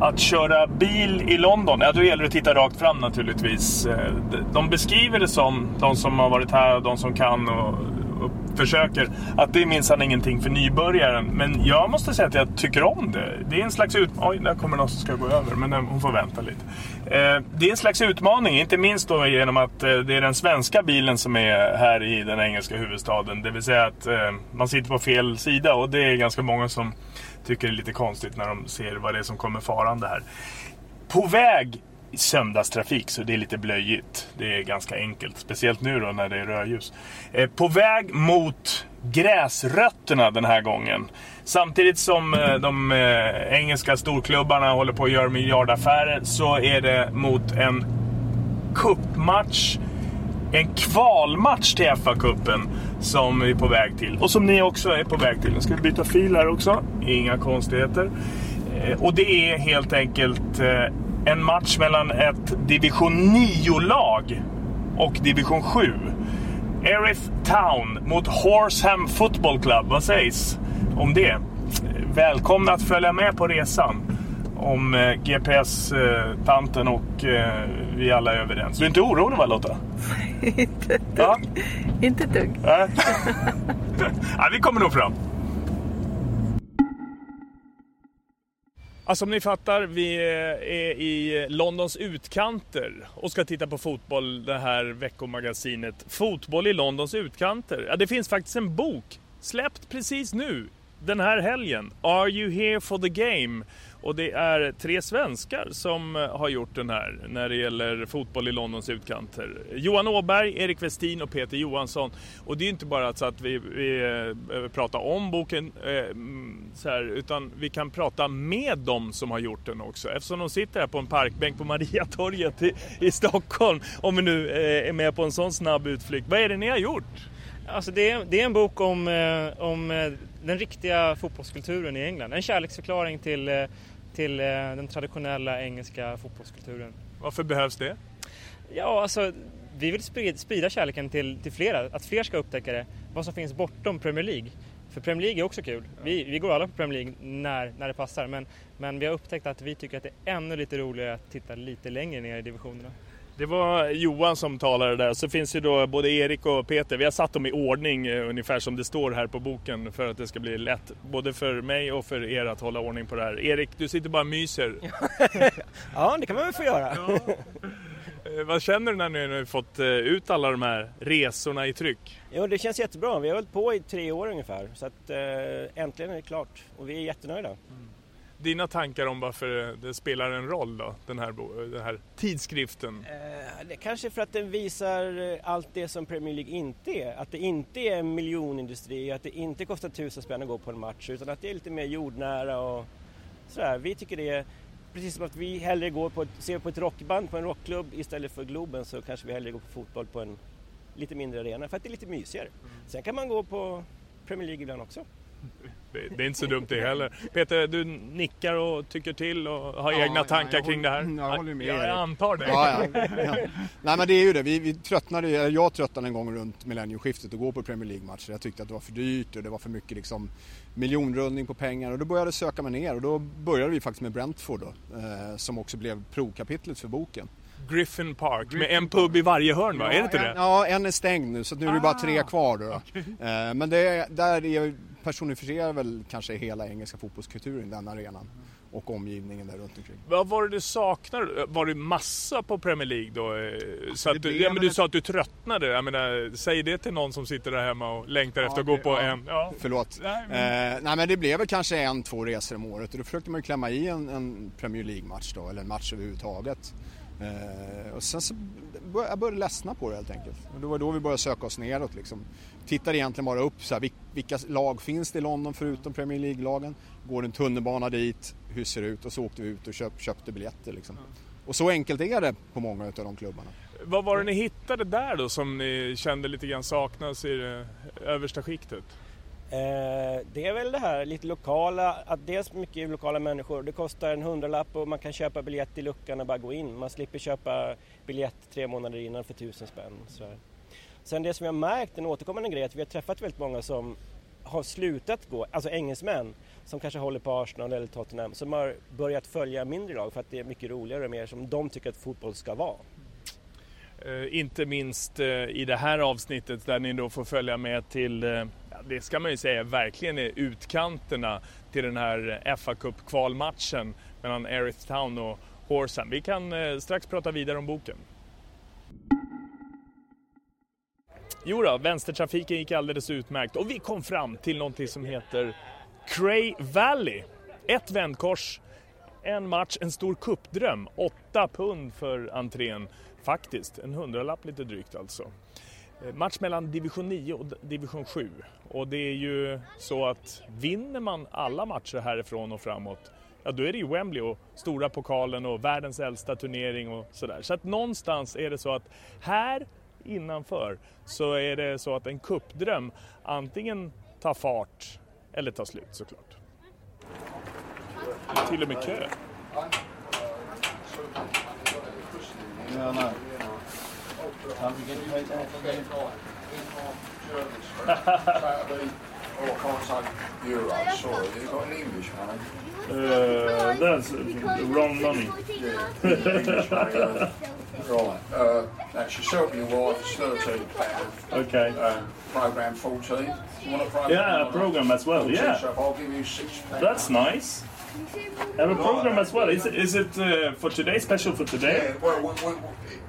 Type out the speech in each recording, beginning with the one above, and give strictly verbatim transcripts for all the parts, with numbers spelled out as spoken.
Att köra bil i London, ja, då gäller det att titta rakt fram naturligtvis. De beskriver det som, de som har varit här och de som kan och, och försöker, att det är minsann ingenting för nybörjaren. Men jag måste säga att jag tycker om det. Det är en slags utmaning. Oj, där kommer någon som ska gå över, men hon får vänta lite. Det är en slags utmaning, inte minst då genom att det är den svenska bilen som är här i den engelska huvudstaden. Det vill säga att man sitter på fel sida, och det är ganska många som tycker det är lite konstigt när de ser vad det är som kommer farande här. På väg i söndagstrafik, så det är lite blöjigt. Det är ganska enkelt, speciellt nu då när det är rödljus. Eh, på väg mot gräsrötterna den här gången. Samtidigt som eh, de eh, engelska storklubbarna håller på att göra miljardaffärer, så är det mot en cupmatch, en kvalmatch till F A-cupen som vi är på väg till, och som ni också är på väg till. Nu ska vi byta fil här också, inga konstigheter. Och det är helt enkelt en match mellan ett division nio-lag och division sju. Erith Town mot Horsham Football Club. Vad sägs om det? Välkomna att följa med på resan. Om G P S-tanten och vi alla är överens. Du är inte orolig, va, Lotta? Inte ja? Inte dugg. Nej. Ja, vi kommer nog fram. Ja, som ni fattar, vi är i Londons utkanter och ska titta på fotboll, det här veckomagasinet. Fotboll i Londons utkanter. Ja, det finns faktiskt en bok släppt precis nu, den här helgen. Are you here for the game? Och det är tre svenskar som har gjort den här när det gäller fotboll i Londons utkanter. Johan Åberg, Erik Westin och Peter Johansson. Och det är inte bara så att vi, vi pratar om boken så här, utan vi kan prata med dem som har gjort den också. Eftersom de sitter här på en parkbänk på Mariatorget i, i Stockholm, om vi nu är med på en sån snabb utflykt. Vad är det ni har gjort? Alltså det, är, det är en bok om, om den riktiga fotbollskulturen i England. En kärleksförklaring till, till den traditionella engelska fotbollskulturen. Varför behövs det? Ja, alltså, vi vill sprida, sprida kärleken till, till flera. Att fler ska upptäcka det. Vad som finns bortom Premier League. För Premier League är också kul. Vi, vi går alla på Premier League när, när det passar. Men, men vi har upptäckt att vi tycker att det är ännu lite roligare att titta lite längre ner i divisionerna. Det var Johan som talade där. Så finns ju då både Erik och Peter. Vi har satt dem i ordning ungefär som det står här på boken, för att det ska bli lätt både för mig och för er att hålla ordning på det här. Erik, du sitter bara och myser. Ja, det kan man väl få göra. Ja. Vad känner du när ni har fått ut alla de här resorna i tryck? Jo, det känns jättebra. Vi har hållit på i tre år ungefär. Så att, äh, äntligen är det klart. Och vi är jättenöjda. Mm. Dina tankar om varför det spelar en roll då, den här, den här tidskriften? Eh, det kanske för att den visar allt det som Premier League inte är. Att det inte är en miljonindustri, att det inte kostar tusen spänn att gå på en match, utan att det är lite mer jordnära och sådär. Vi tycker det är precis som att vi hellre går på, ser på ett rockband på en rockklubb istället för Globen, så kanske vi hellre går på fotboll på en lite mindre arena, för att det är lite mysigare. Mm. Sen kan man gå på Premier League ibland också. Det är inte så dumt det heller. Peter, du nickar och tycker till och har ja, egna tankar ja, håller, kring det här. Jag håller med. Jag antar det. Ja, ja, ja. Nej, men det är ju det. Vi, vi tröttnade, jag tröttnade en gång runt millennieskiftet att gå på Premier League-matcher. Jag tyckte att det var för dyrt och det var för mycket liksom, miljonrullning på pengar. Och då började jag söka mig ner, och då började vi faktiskt med Brentford då, eh, som också blev provkapitlet för boken. Griffin Park Griffin med en pub i varje hörn, va? Ja, är det inte en, det? Ja, en är stängd nu, så nu ah. är det bara tre kvar då. Okay. Eh, men det, där är, personifierar väl kanske hela engelska fotbollskulturen, den arenan och omgivningen där runt omkring. Vad var det du saknade? Var det massa på Premier League då? Så att du, ja, men du sa att du tröttnade. Jag menar, säg det till någon som sitter där hemma och längtar ja, efter att det, gå på ja, en... Ja. Förlåt. Nej men... Eh, nej, men det blev väl kanske en, två resor om året. Och då försökte man ju klämma i en, en Premier League-match då, eller en match överhuvudtaget. Eh, och sen så började jag började ledsna på det helt enkelt. Och det var då vi började söka oss neråt liksom. Tittade egentligen bara upp så här, vilka lag finns det i London förutom Premier League-lagen? Går en tunnelbana dit, hur ser det ut? Och så åkte vi ut och köpt, köpte biljetter liksom. Mm. Och så enkelt är det på många av de klubbarna. Vad var det ni hittade där då som ni kände lite grann saknas i det översta skiktet? Eh, det är väl det här lite lokala, att dels mycket lokala människor, det kostar en hundralapp och man kan köpa biljett i luckan och bara gå in. Man slipper köpa biljett tre månader innan för tusen spänn. Så. Sen det som jag märkt, en återkommande grej, att vi har träffat väldigt många som har slutat gå, alltså engelsmän som kanske håller på Arsenal eller Tottenham, som har börjat följa mindre lag för att det är mycket roligare och mer som de tycker att fotboll ska vara. Uh, inte minst uh, i det här avsnittet där ni då får följa med till, uh, det ska man ju säga verkligen är utkanterna till den här F A Cup-kvalmatchen mellan Erith Town och Horsham. Vi kan uh, strax prata vidare om boken. Jo då, vänstertrafiken gick alldeles utmärkt och vi kom fram till någonting som heter Cray Valley. Ett vändkors, en match, en stor kuppdröm. Åtta pund för entrén faktiskt, en hundralapp lite drygt alltså. Match mellan division nio och division sju. Och det är ju så att vinner man alla matcher härifrån och framåt, ja då är det ju Wembley och stora pokalen och världens äldsta turnering och sådär. Så att någonstans är det så att här innanför så är det så att en kuppdröm antingen tar fart eller tar slut såklart. Det är till och med kö. Uh, that's the wrong money. Yeah, English money. Uh, right. Uh, that's yourself and your wife. It's thirteen pounds. Okay. Uh, program fourteen. You want a program? Yeah, a program as well. fourteen, yeah. So I'll give you six pounds. That's nice. Have a program as well. Is it, is it uh, for today? Special for today? Yeah. Well, we, we, we,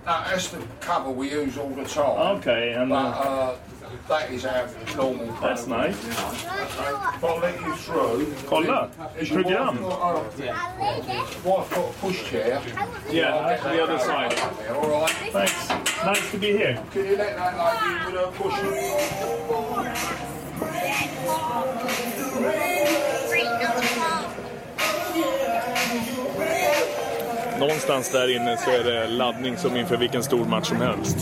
that's the cover we use all the time. Okay. And. But, uh, that is our normal program. That's nice. You know, if I'll let you through. Kolla, program. Wife got a push chair. Yeah, to the other side. Alright. Thanks. Nice to be here. Can you let that lady with her push? Någonstans där inne så är det laddning som inför vilken stor match som helst.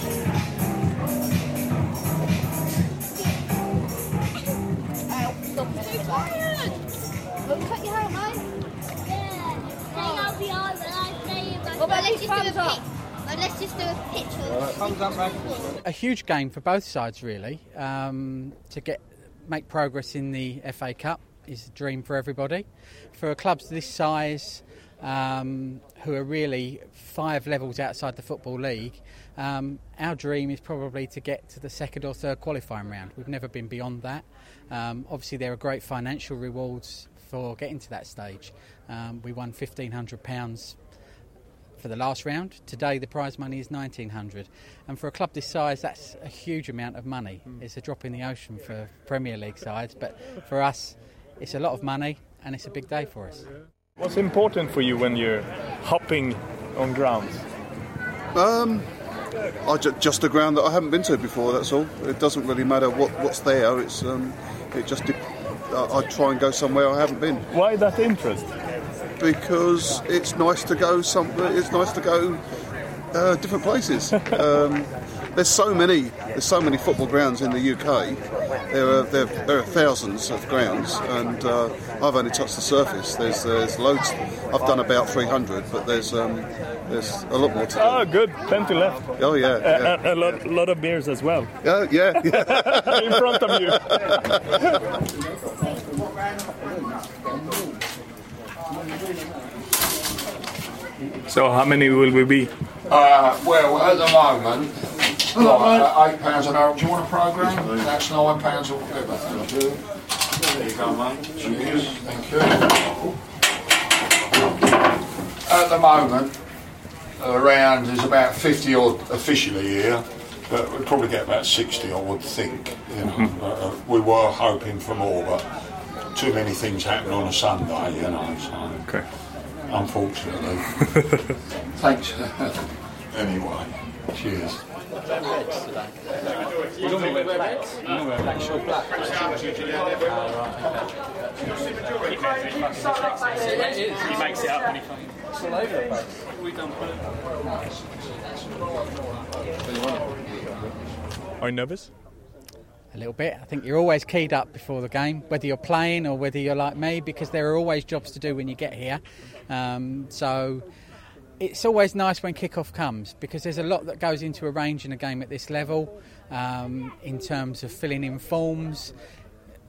A huge game for both sides, really. Um, to get make progress in the F A Cup is a dream for everybody. For clubs this size, um, who are really five levels outside the Football League, um, our dream is probably to get to the second or third qualifying round. We've never been beyond that. Um, obviously, there are great financial rewards for getting to that stage. Um, we won fifteen hundred pounds for the last round. Today the prize money is nineteen hundred, and for a club this size that's a huge amount of money. Mm. It's a drop in the ocean for Premier League sides, but for us it's a lot of money and it's a big day for us. What's important for you when you're hopping on grounds? Um, I ju- just a ground that I haven't been to before, that's all. It doesn't really matter what, what's there, it's um, it just de- I, I try and go somewhere I haven't been. Why that interest? Because it's nice to go some, it's nice to go uh, different places. Um, there's so many, there's so many football grounds in the U K. There are there, there are thousands of grounds, and uh, I've only touched the surface. There's there's loads. I've done about three hundred, but there's um, there's a lot more to do. Oh, good, plenty left. Oh yeah, yeah. A, a, a lot, yeah. lot of beers as well. Uh, yeah, yeah. In front of you. So how many will we be? Uh, well, at the moment, hello, like, uh, eight pounds an hour. Do you want a programme? That's nine pounds altogether. Thank you. There you go, mate. Cheers. Cheers. Thank you. At the moment, around there's about fifty odd officially here, but we'd probably get about sixty, I would think. You know, uh, we were hoping for more, but too many things happen on a Sunday, you know, so okay. Unfortunately. Thanks. Anyway, cheers. You normally wear blacks? You normally wear blacks? Black, black. He makes it up when he finds it. It's all over the place. We don't put it. Are you nervous? A little bit. I think you're always keyed up before the game, whether you're playing or whether you're like me, because there are always jobs to do when you get here. Um, so it's always nice when kick-off comes, because there's a lot that goes into arranging a game at this level, um, in terms of filling in forms,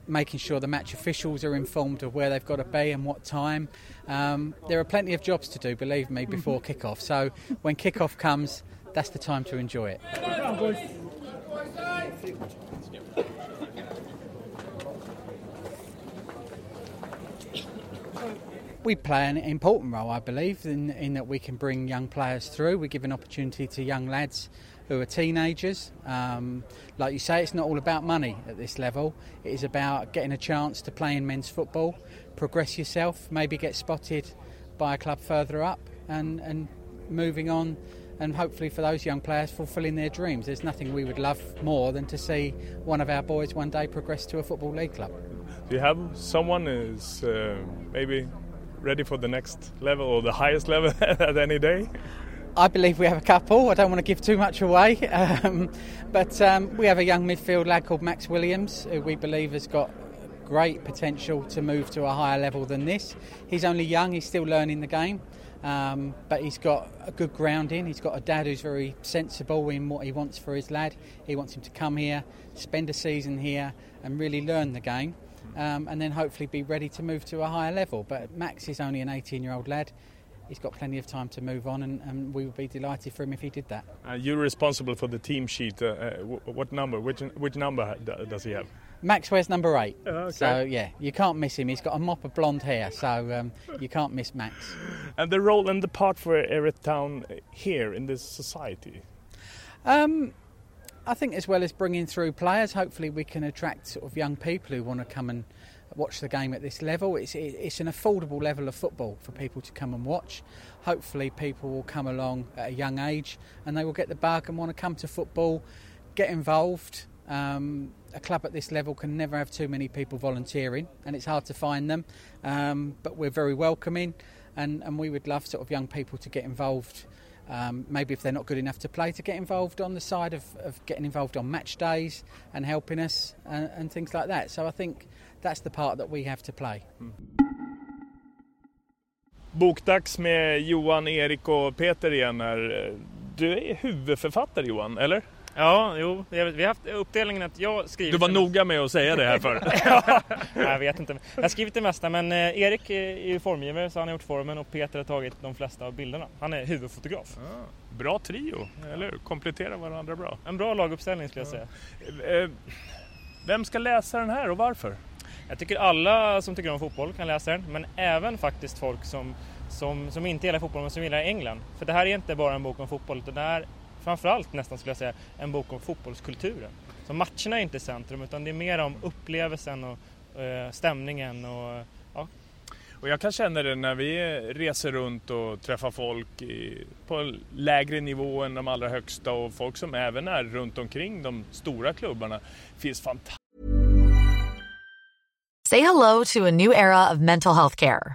making sure the match officials are informed of where they've got to be and what time. Um, there are plenty of jobs to do, believe me, before mm-hmm. kick-off. So when kick-off comes, that's the time to enjoy it. We play an important role, I believe, in, in that we can bring young players through. We give an opportunity to young lads who are teenagers. Um, like you say, it's not all about money at this level. It is about getting a chance to play in men's football, progress yourself, maybe get spotted by a club further up, and, and moving on, and hopefully for those young players, fulfilling their dreams. There's nothing we would love more than to see one of our boys one day progress to a Football League club. Do you have someone who's uh, maybe ready for the next level or the highest level at any day? I believe we have a couple. I don't want to give too much away, um, but um, we have a young midfield lad called Max Williams, who we believe has got great potential to move to a higher level than this. He's only young, he's still learning the game, um, but he's got a good grounding. He's got a dad who's very sensible in what he wants for his lad. He wants him to come here, spend a season here and really learn the game. Um, and then hopefully be ready to move to a higher level. But Max is only an eighteen-year-old lad. He's got plenty of time to move on, and, and we would be delighted for him if he did that. Uh, you're responsible for the team sheet. Uh, uh, what number? Which which number does he have? Max wears number eight. Uh, okay. So, yeah, you can't miss him. He's got a mop of blonde hair, so um, you can't miss Max. And the role and the part for Erith Town here in this society? Um... I think as well as bringing through players, hopefully we can attract sort of young people who want to come and watch the game at this level. It's it's an affordable level of football for people to come and watch. Hopefully people will come along at a young age and they will get the bug and want to come to football, get involved. Um, a club at this level can never have too many people volunteering, and it's hard to find them, um, but we're very welcoming, and, and we would love sort of young people to get involved. Um, maybe if they're not good enough to play, to get involved on the side of, of getting involved on match days and helping us and, and things like that. So I think that's the part that we have to play. Mm. Bokdags med Johan, Erik och Peter igen. Är, du är huvudförfattare, Johan, eller? Ja, jo. Vi har haft uppdelningen att jag skriver... Du var noga med att säga det här för. Ja, jag vet inte. Jag har skrivit det mesta, men Erik är formgivare, så han har gjort formen, och Peter har tagit de flesta av bilderna. Han är huvudfotograf. Ja, bra trio, eller hur? Kompletterar varandra bra. En bra laguppställning skulle jag säga. Ja. Vem ska läsa den här och varför? Jag tycker alla som tycker om fotboll kan läsa den, men även faktiskt folk som, som, som inte gillar fotboll men som gillar England. För det här är inte bara en bok om fotboll, utan det här framförallt nästan skulle jag säga en bok om fotbollskulturen. Så matcherna är inte centrum, utan det är mer om upplevelsen och eh, stämningen. Och, ja. Och jag kan känna det när vi reser runt och träffar folk i, på lägre nivå än de allra högsta, och folk som även är runt omkring de stora klubbarna. Finns fantastiskt. Say hello to a new era of mental health care.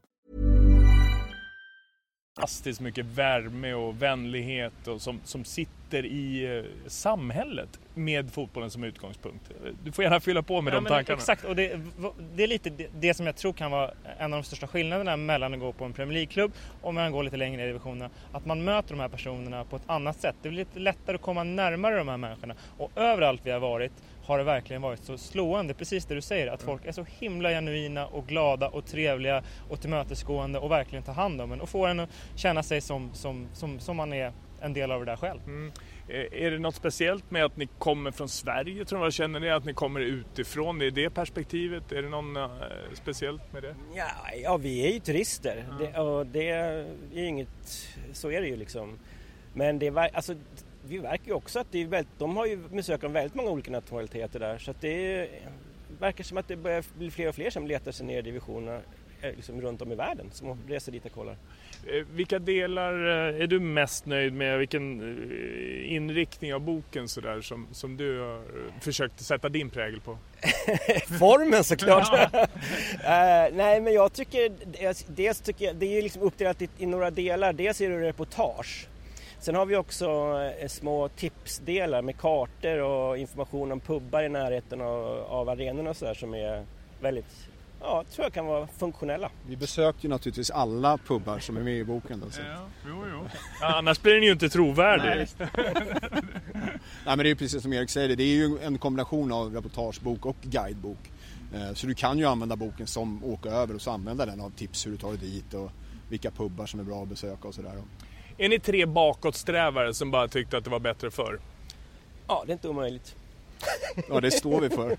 Fantastiskt mycket värme och vänlighet och som, som sitter i eh, samhället med fotbollen som utgångspunkt. Du får gärna fylla på med ja, de tankarna. Exakt, och det, det är lite det, det som jag tror kan vara en av de största skillnaderna mellan att gå på en Premier League-klubb och mellan att gå lite längre i divisionerna. Att man möter de här personerna på ett annat sätt. Det blir lite lättare att komma närmare de här människorna. Och överallt vi har varit har det verkligen varit så slående, precis det du säger, att folk är så himla genuina och glada och trevliga och tillmötesgående och verkligen tar hand om en och får en att känna sig som, som, som, som man är en del av det där själv. Mm. Är det något speciellt med att ni kommer från Sverige, tror jag, känner ni att ni kommer utifrån? Det är det perspektivet, är det någon äh, speciellt med det? Ja, ja, vi är ju turister, ja. Det, och det är ju inget, så är det ju liksom. Men det var, alltså... Vi verkar ju också att det är väldigt, de har ju besökare om väldigt många olika nationaliteter där, så att det verkar som att det börjar bli fler och fler som letar sig ner i divisionerna liksom runt om i världen som reser dit och kollar. Vilka delar är du mest nöjd med? Vilken inriktning av boken så där, som, som du har försökt sätta din prägel på? Formen såklart. Ja. uh, nej men jag tycker, dels tycker jag, det är ju liksom uppdelat i, i några delar. Dels är det reportage. Sen har vi också små tipsdelar med kartor och information om pubbar i närheten av, av arenorna och så där, som är väldigt, ja, tror jag kan vara funktionella. Vi besökte ju naturligtvis alla pubbar som är med i boken. Då, så. Ja, jo, jo. Ja, annars blir den ju inte trovärdig. Nej. Nej, men det är precis som Erik säger, det är ju en kombination av reportagebok och guidebok. Så du kan ju använda boken som åka över och så använda den av tips hur du tar dig dit och vilka pubbar som är bra att besöka och sådär. Är ni tre bakåtsträvare som bara tyckte att det var bättre förr? Ja, det är inte omöjligt. Ja, det står vi för.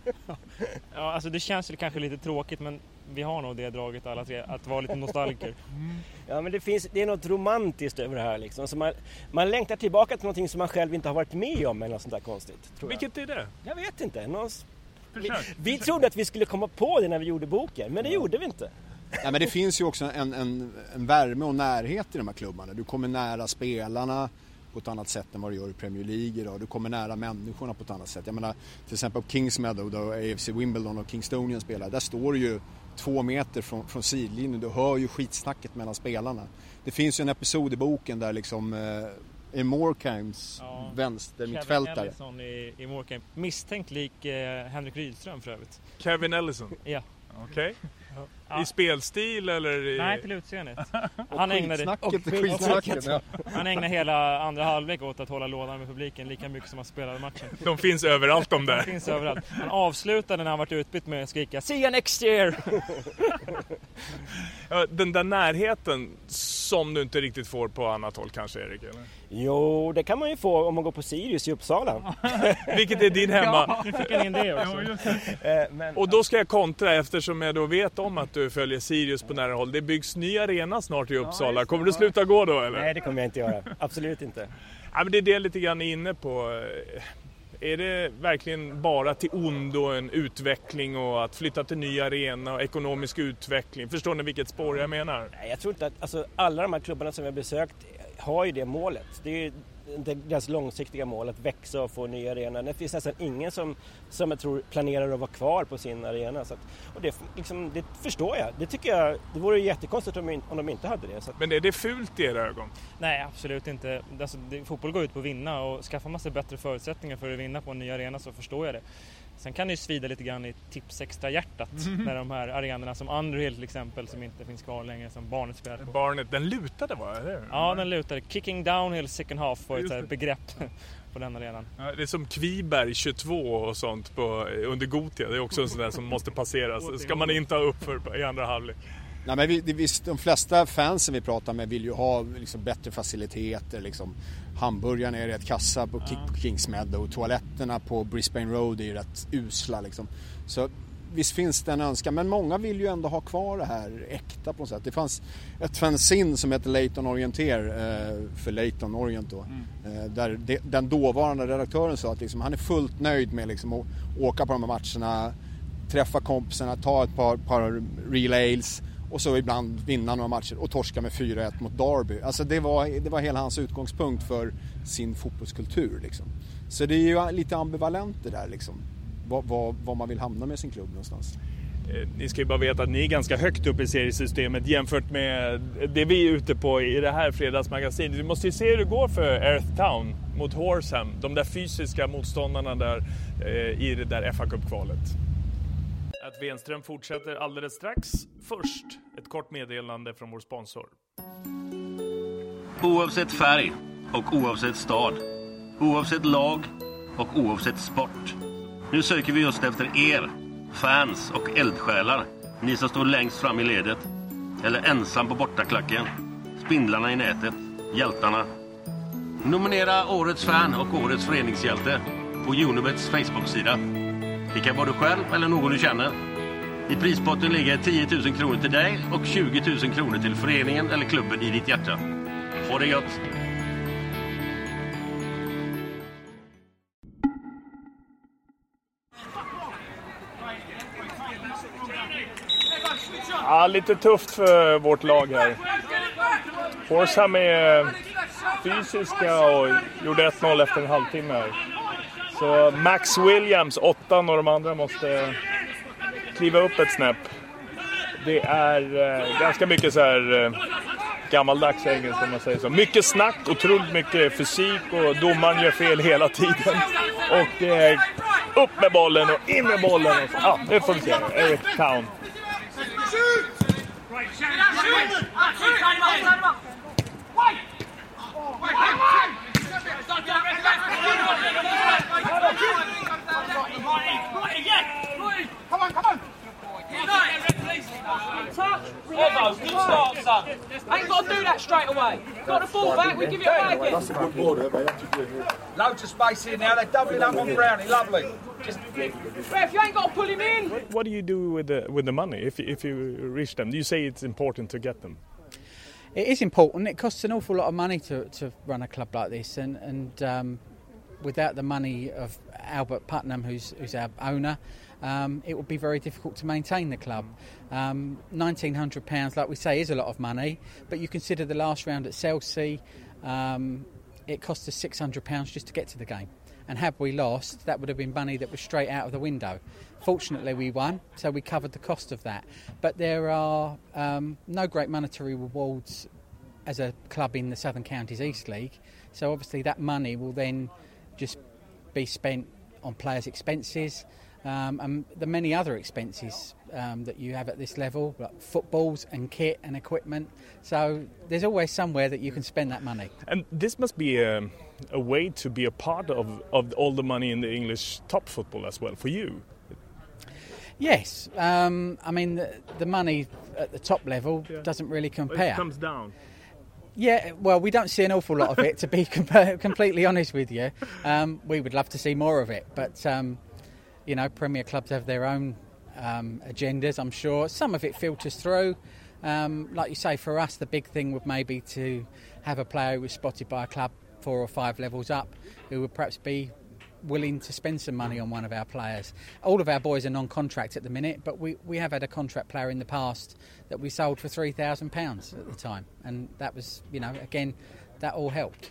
Ja, alltså det känns ju kanske lite tråkigt, men vi har nog det draget alla tre, att vara lite nostalgiker. Mm. Ja, men det finns, det är något romantiskt över det här liksom. Så man, man längtar tillbaka till någonting som man själv inte har varit med om eller något sånt där konstigt. Tror jag. Vilket är det? Jag vet inte. Någon... Vi, vi trodde att vi skulle komma på det när vi gjorde boken, men det ja. gjorde vi inte. Ja, men det finns ju också en, en, en värme och närhet i de här klubbarna. Du kommer nära spelarna på ett annat sätt än vad du gör i Premier League idag. Du kommer nära människorna på ett annat sätt. Jag menar, till exempel på King's Meadow, där A F C Wimbledon och Kingstonia spelar. Där står du ju två meter från, från sidlinjen. Du hör ju skitsnacket mellan spelarna. Det finns ju en episod i boken där liksom... Eh, i Morecambes ja. vänster mittfältare. Kevin Ellison i, i Morecambe. Misstänkt lik eh, Henrik Rydström för övrigt. Kevin Ellison? Ja. Okej. Okay. Ja. I spelstil eller i... Nej, pilotscenet. Han ägnade och skitsnacket. Ja. Han ägnade hela andra halvlek åt att hålla lådan med publiken lika mycket som han spelade matchen. De finns överallt de där. De finns överallt. Han avslutade när han varit utbytt med att skrika "See you next year!" Ja, den där närheten som du inte riktigt får på annat håll kanske, Erik, eller? Jo, det kan man ju få om man går på Sirius i Uppsala. Vilket är din hemma. Ja, fick in det också. Jo, just det. Men, och då ska jag kontra, eftersom jag då vet om att du följer Sirius på nära håll. Det byggs ny arena snart i Uppsala. Kommer du sluta gå då, eller? Nej, det kommer jag inte göra. Absolut inte. Ja, men det är det lite grann inne på. Är det verkligen bara till ondo en utveckling och att flytta till nya arena och ekonomisk utveckling? Förstår ni vilket spår jag menar? Nej, jag tror inte att alltså, alla de här klubbarna som vi har besökt har ju det målet. Det är ju deras långsiktiga mål att växa och få nya arenor. Det finns nästan ingen som, som jag tror planerar att vara kvar på sin arena. Så att, och det, liksom, det förstår jag. Det tycker jag, det vore jättekonstigt om, om de inte hade det. Så att, men är det fult i era ögon? Nej, absolut inte. Alltså, det, fotboll går ut på att vinna, och skaffar man sig bättre förutsättningar för att vinna på en ny arena så förstår jag det. Sen kan det ju svida lite grann i tipsextra-hjärtat mm. när de här arenorna som Underhill till exempel, som inte finns kvar längre, som Barnet spelar på. Barnet, den lutade var det? Ja, den lutade. Kicking downhill second half var ett begrepp på den arenan. Ja, det är som Kviberg tjugotvå och sånt på, under Gotia. Det är också en sån där som måste passeras. Ska man inte ha upp för i andra halvlek. Nej, men vi, visst, de flesta fansen vi pratar med vill ju ha liksom bättre faciliteter. Liksom. Hamburgarna är rätt kassa på ja. King's Meadow, och toaletterna på Brisbane Road är ju rätt usla. Liksom. Så visst finns det en önskan, men många vill ju ändå ha kvar det här äkta på något sätt. Det fanns ett fanzine som heter Layton Orient för Layton Orient då, mm. där de, den dåvarande redaktören sa att liksom, han är fullt nöjd med liksom, att åka på de här matcherna, träffa kompisarna, ta ett par, par relays. Och så ibland vinna några matcher och torska med fyra ett mot Derby. Alltså det var, det var hela hans utgångspunkt för sin fotbollskultur. Liksom. Så det är ju lite ambivalent det där. Liksom. Vad, vad, vad man vill hamna med sin klubb någonstans. Ni ska ju bara veta att ni är ganska högt upp i seriesystemet jämfört med det vi är ute på i det här fredagsmagasinet. Vi måste ju se hur det går för Erith Town mot Horsham. De där fysiska motståndarna där i det där F A Cup-kvalet. Att Wenström fortsätter alldeles strax. Först ett kort meddelande från vår sponsor. Oavsett färg och oavsett stad, oavsett lag och oavsett sport. Nu söker vi just efter er, fans och eldsjälar. Ni som står längst fram i ledet, eller ensam på bortaklacken. Spindlarna i nätet, hjältarna. Nominera årets fan och årets föreningshjälte på Unibets Facebook-sida. Det kan vara du själv eller någon du känner. I prispotten ligger tio tusen kronor till dig och tjugo tusen kronor till föreningen eller klubben i ditt hjärta. Ha det gott! Ja, lite tufft för vårt lag här. Horsham är fysiska och gjorde ett noll efter en halvtimme här. Så Max Williams, åttan, och de andra måste kliva upp ett snäpp. Det är eh, ganska mycket så här eh, gammaldags engelska, som man säger så. Mycket snack, otroligt mycket fysik, och domaren gör fel hela tiden. Och eh, upp med bollen och in med bollen. Ja, ah, nu får vi se. Erith Town. That's a good border, mate. Loads of space in now. They're doubling up on Brownie. Lovely. Just if you ain't got to pull him in. What do you do with the with the money if if you reach them? Do you say it's important to get them? It is important. It costs an awful lot of money to, to run a club like this, and and um, without the money of Albert Putnam, who's who's our owner, um, it would be very difficult to maintain the club. Um, nineteen hundred pounds, like we say, is a lot of money, but you consider the last round at Chelsea. Um, it cost us six hundred pounds just to get to the game, and had we lost, that would have been money that was straight out of the window. Fortunately we won, so we covered the cost of that, but there are um, no great monetary rewards as a club in the Southern Counties East League, so obviously that money will then just be spent on players' expenses um, and the many other expenses um, that you have at this level, like footballs and kit and equipment. So there's always somewhere that you can spend that money. And this must be a, a way to be a part of, of all the money in the English top football as well for you. Yes. Um, I mean, the, the money at the top level yeah. doesn't really compare. It comes down. Yeah, well, we don't see an awful lot of it, to be com- completely honest with you. Um, we would love to see more of it, but, um, you know, Premier clubs have their own um, agendas, I'm sure. Some of it filters through. Um, like you say, for us, the big thing would maybe to have a player who was spotted by a club four or five levels up, who would perhaps be willing to spend some money on one of our players. All of our boys are non-contract at the minute, but we, we have had a contract player in the past that we sold for three thousand pounds at the time, and that was, you know, again, that all helped.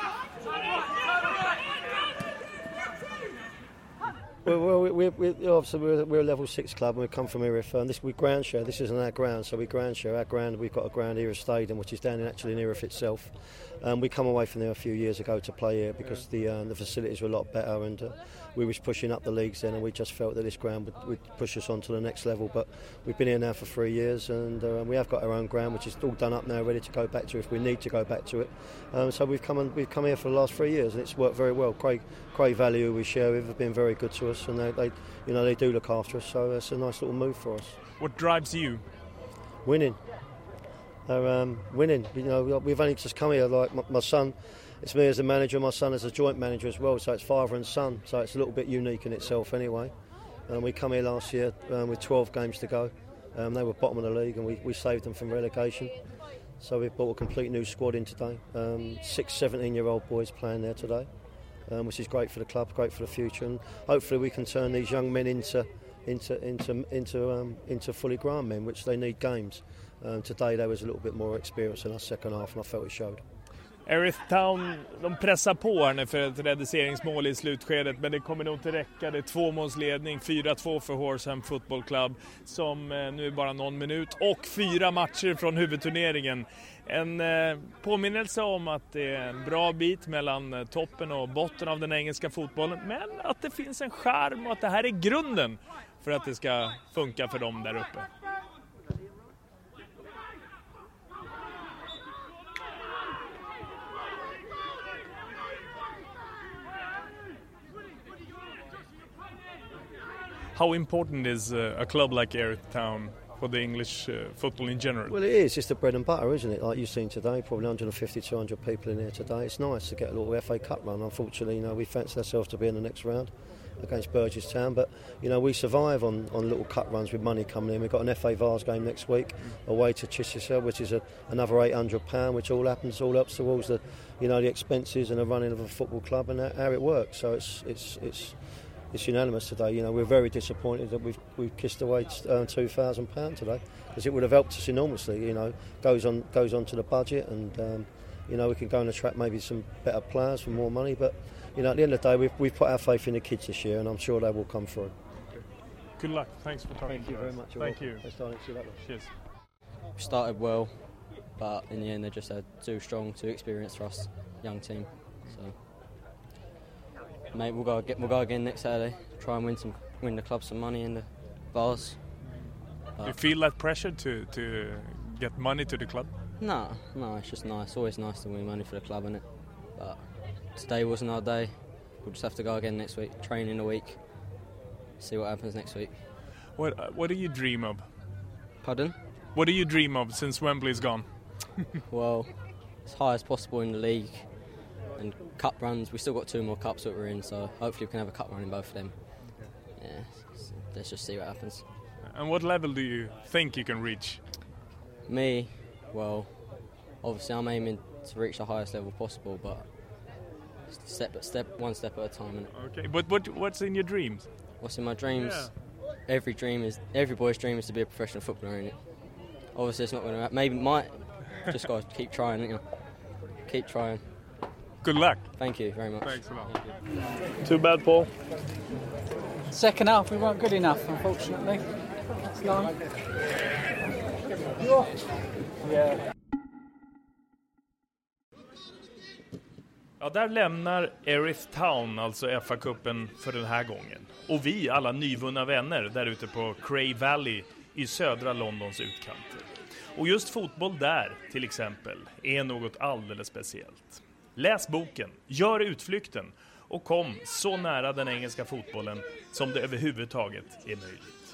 Well, we're, we're, we're, obviously we're, we're a level six club, and we come from Erith, and this we ground share. This isn't our ground, so we ground share. Our ground, we've got a ground, Erith Stadium, which is down in actually in Erith itself. Um, we come away from there a few years ago to play here because the um, the facilities were a lot better, and uh, we was pushing up the leagues then, and we just felt that this ground would, would push us on to the next level. But we've been here now for three years, and uh, we have got our own ground, which is all done up now, ready to go back to if we need to go back to it. Um, so we've come and we've come here for the last three years, and it's worked very well. Cray, Cray Valley, who we share with, have been very good to us, and they, they you know, they do look after us. So it's a nice little move for us. What drives you? Winning. Are, um, winning. You know, we've only just come here. Like my, my son, it's me as the manager, my son as a joint manager as well. So it's father and son. So it's a little bit unique in itself, anyway. And we come here last year um, with twelve games to go. Um, they were bottom of the league, and we, we saved them from relegation. So we've brought a complete new squad in today. Um, six seventeen-year-old boys playing there today, um, which is great for the club, great for the future, and hopefully we can turn these young men into into into into um, into fully grown men, which they need games. Um, today there was a little bit more experience in our second half, and I felt it showed. Erith Town, de pressar på här nu för ett reduceringsmål i slutskedet, men det kommer nog inte räcka. Det är tvåmålsledning, fyra två för Horsham Football Club, som nu är bara någon minut och fyra matcher från huvudturneringen. En eh, påminnelse om att det är en bra bit mellan toppen och botten av den engelska fotbollen, men att det finns en charm och att det här är grunden för att det ska funka för dem där uppe. How important is uh, a club like Erith Town for the English uh, football in general? Well, it is. It's the bread and butter, isn't it? Like you've seen today, probably one hundred fifty, two hundred people in here today. It's nice to get a little F A Cup run. Unfortunately, you know, we fancy ourselves to be in the next round against Burgess Town, but you know, we survive on, on little cup runs with money coming in. We've got an F A Vars game next week away to Chichester, which is a, another eight hundred pounds, which all happens, all helps towards the, you know, the expenses and the running of a football club and that, how it works. So it's it's it's. It's unanimous today. You know, we're very disappointed that we've we've kissed away um, two thousand pounds today, because it would have helped us enormously. You know, goes on goes on to the budget, and um, you know, we can go and attract maybe some better players for more money. But you know, at the end of the day, we've we've put our faith in the kids this year, and I'm sure they will come through. Good luck. Thanks for talking. Thank you very much. Thank you. Cheers. We started well, but in the end, they just had too strong, too experienced for us, young team. So. Mate, we'll go, get, we'll go again next Saturday. Try and win some, win the club some money in the bars. But do you feel that pressure to, to get money to the club? No, no, it's just nice. Always nice to win money for the club, innit? But today wasn't our day. We'll just have to go again next week. Train in a week. See what happens next week. What What do you dream of? Pardon? What do you dream of since Wembley's gone? Well, as high as possible in the league. And cup runs, we still got two more cups that we're in, so hopefully we can have a cup run in both of them. Yeah, so let's just see what happens. And what level do you think you can reach? Me, well, obviously I'm aiming to reach the highest level possible, but step, step, one step at a time. Innit? Okay, but what what's in your dreams? What's in my dreams? Yeah. Every dream is every boy's dream is to be a professional footballer, isn't it? Obviously, it's not going to happen. Maybe it might. Just got to keep trying, you know, keep trying. Good luck. Thank you very much. Thanks a lot. Too bad, Paul. Second half, we weren't good enough, unfortunately. It's long. Yeah. Ja, där lämnar Erith Town, alltså F A-cupen, för den här gången. Och vi, alla nyvunna vänner, där ute på Cray Valley i södra Londons utkanter. Och just fotboll där, till exempel, är något alldeles speciellt. Läs boken, gör utflykten och kom så nära den engelska fotbollen som det överhuvudtaget är möjligt.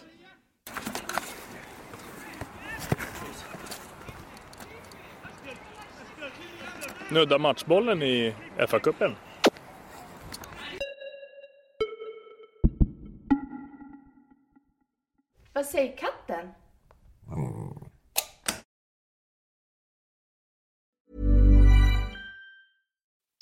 Nudda matchbollen i F A-cupen. Vad säger katten?